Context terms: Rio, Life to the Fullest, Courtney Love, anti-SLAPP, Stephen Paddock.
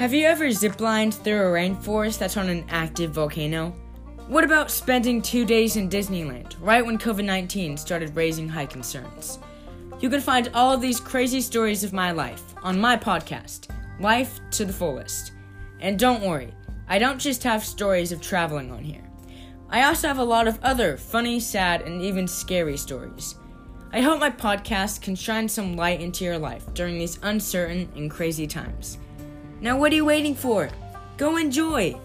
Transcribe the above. Have you ever ziplined through a rainforest that's on an active volcano? What about spending 2 days in Disneyland, right when COVID-19 started raising high concerns? You can find all of these crazy stories of my life on my podcast, Life to the Fullest. And don't worry, I don't just have stories of traveling on here. I also have a lot of other funny, sad, and even scary stories. I hope my podcast can shine some light into your life during these uncertain and crazy times. Now what are you waiting for? Go enjoy!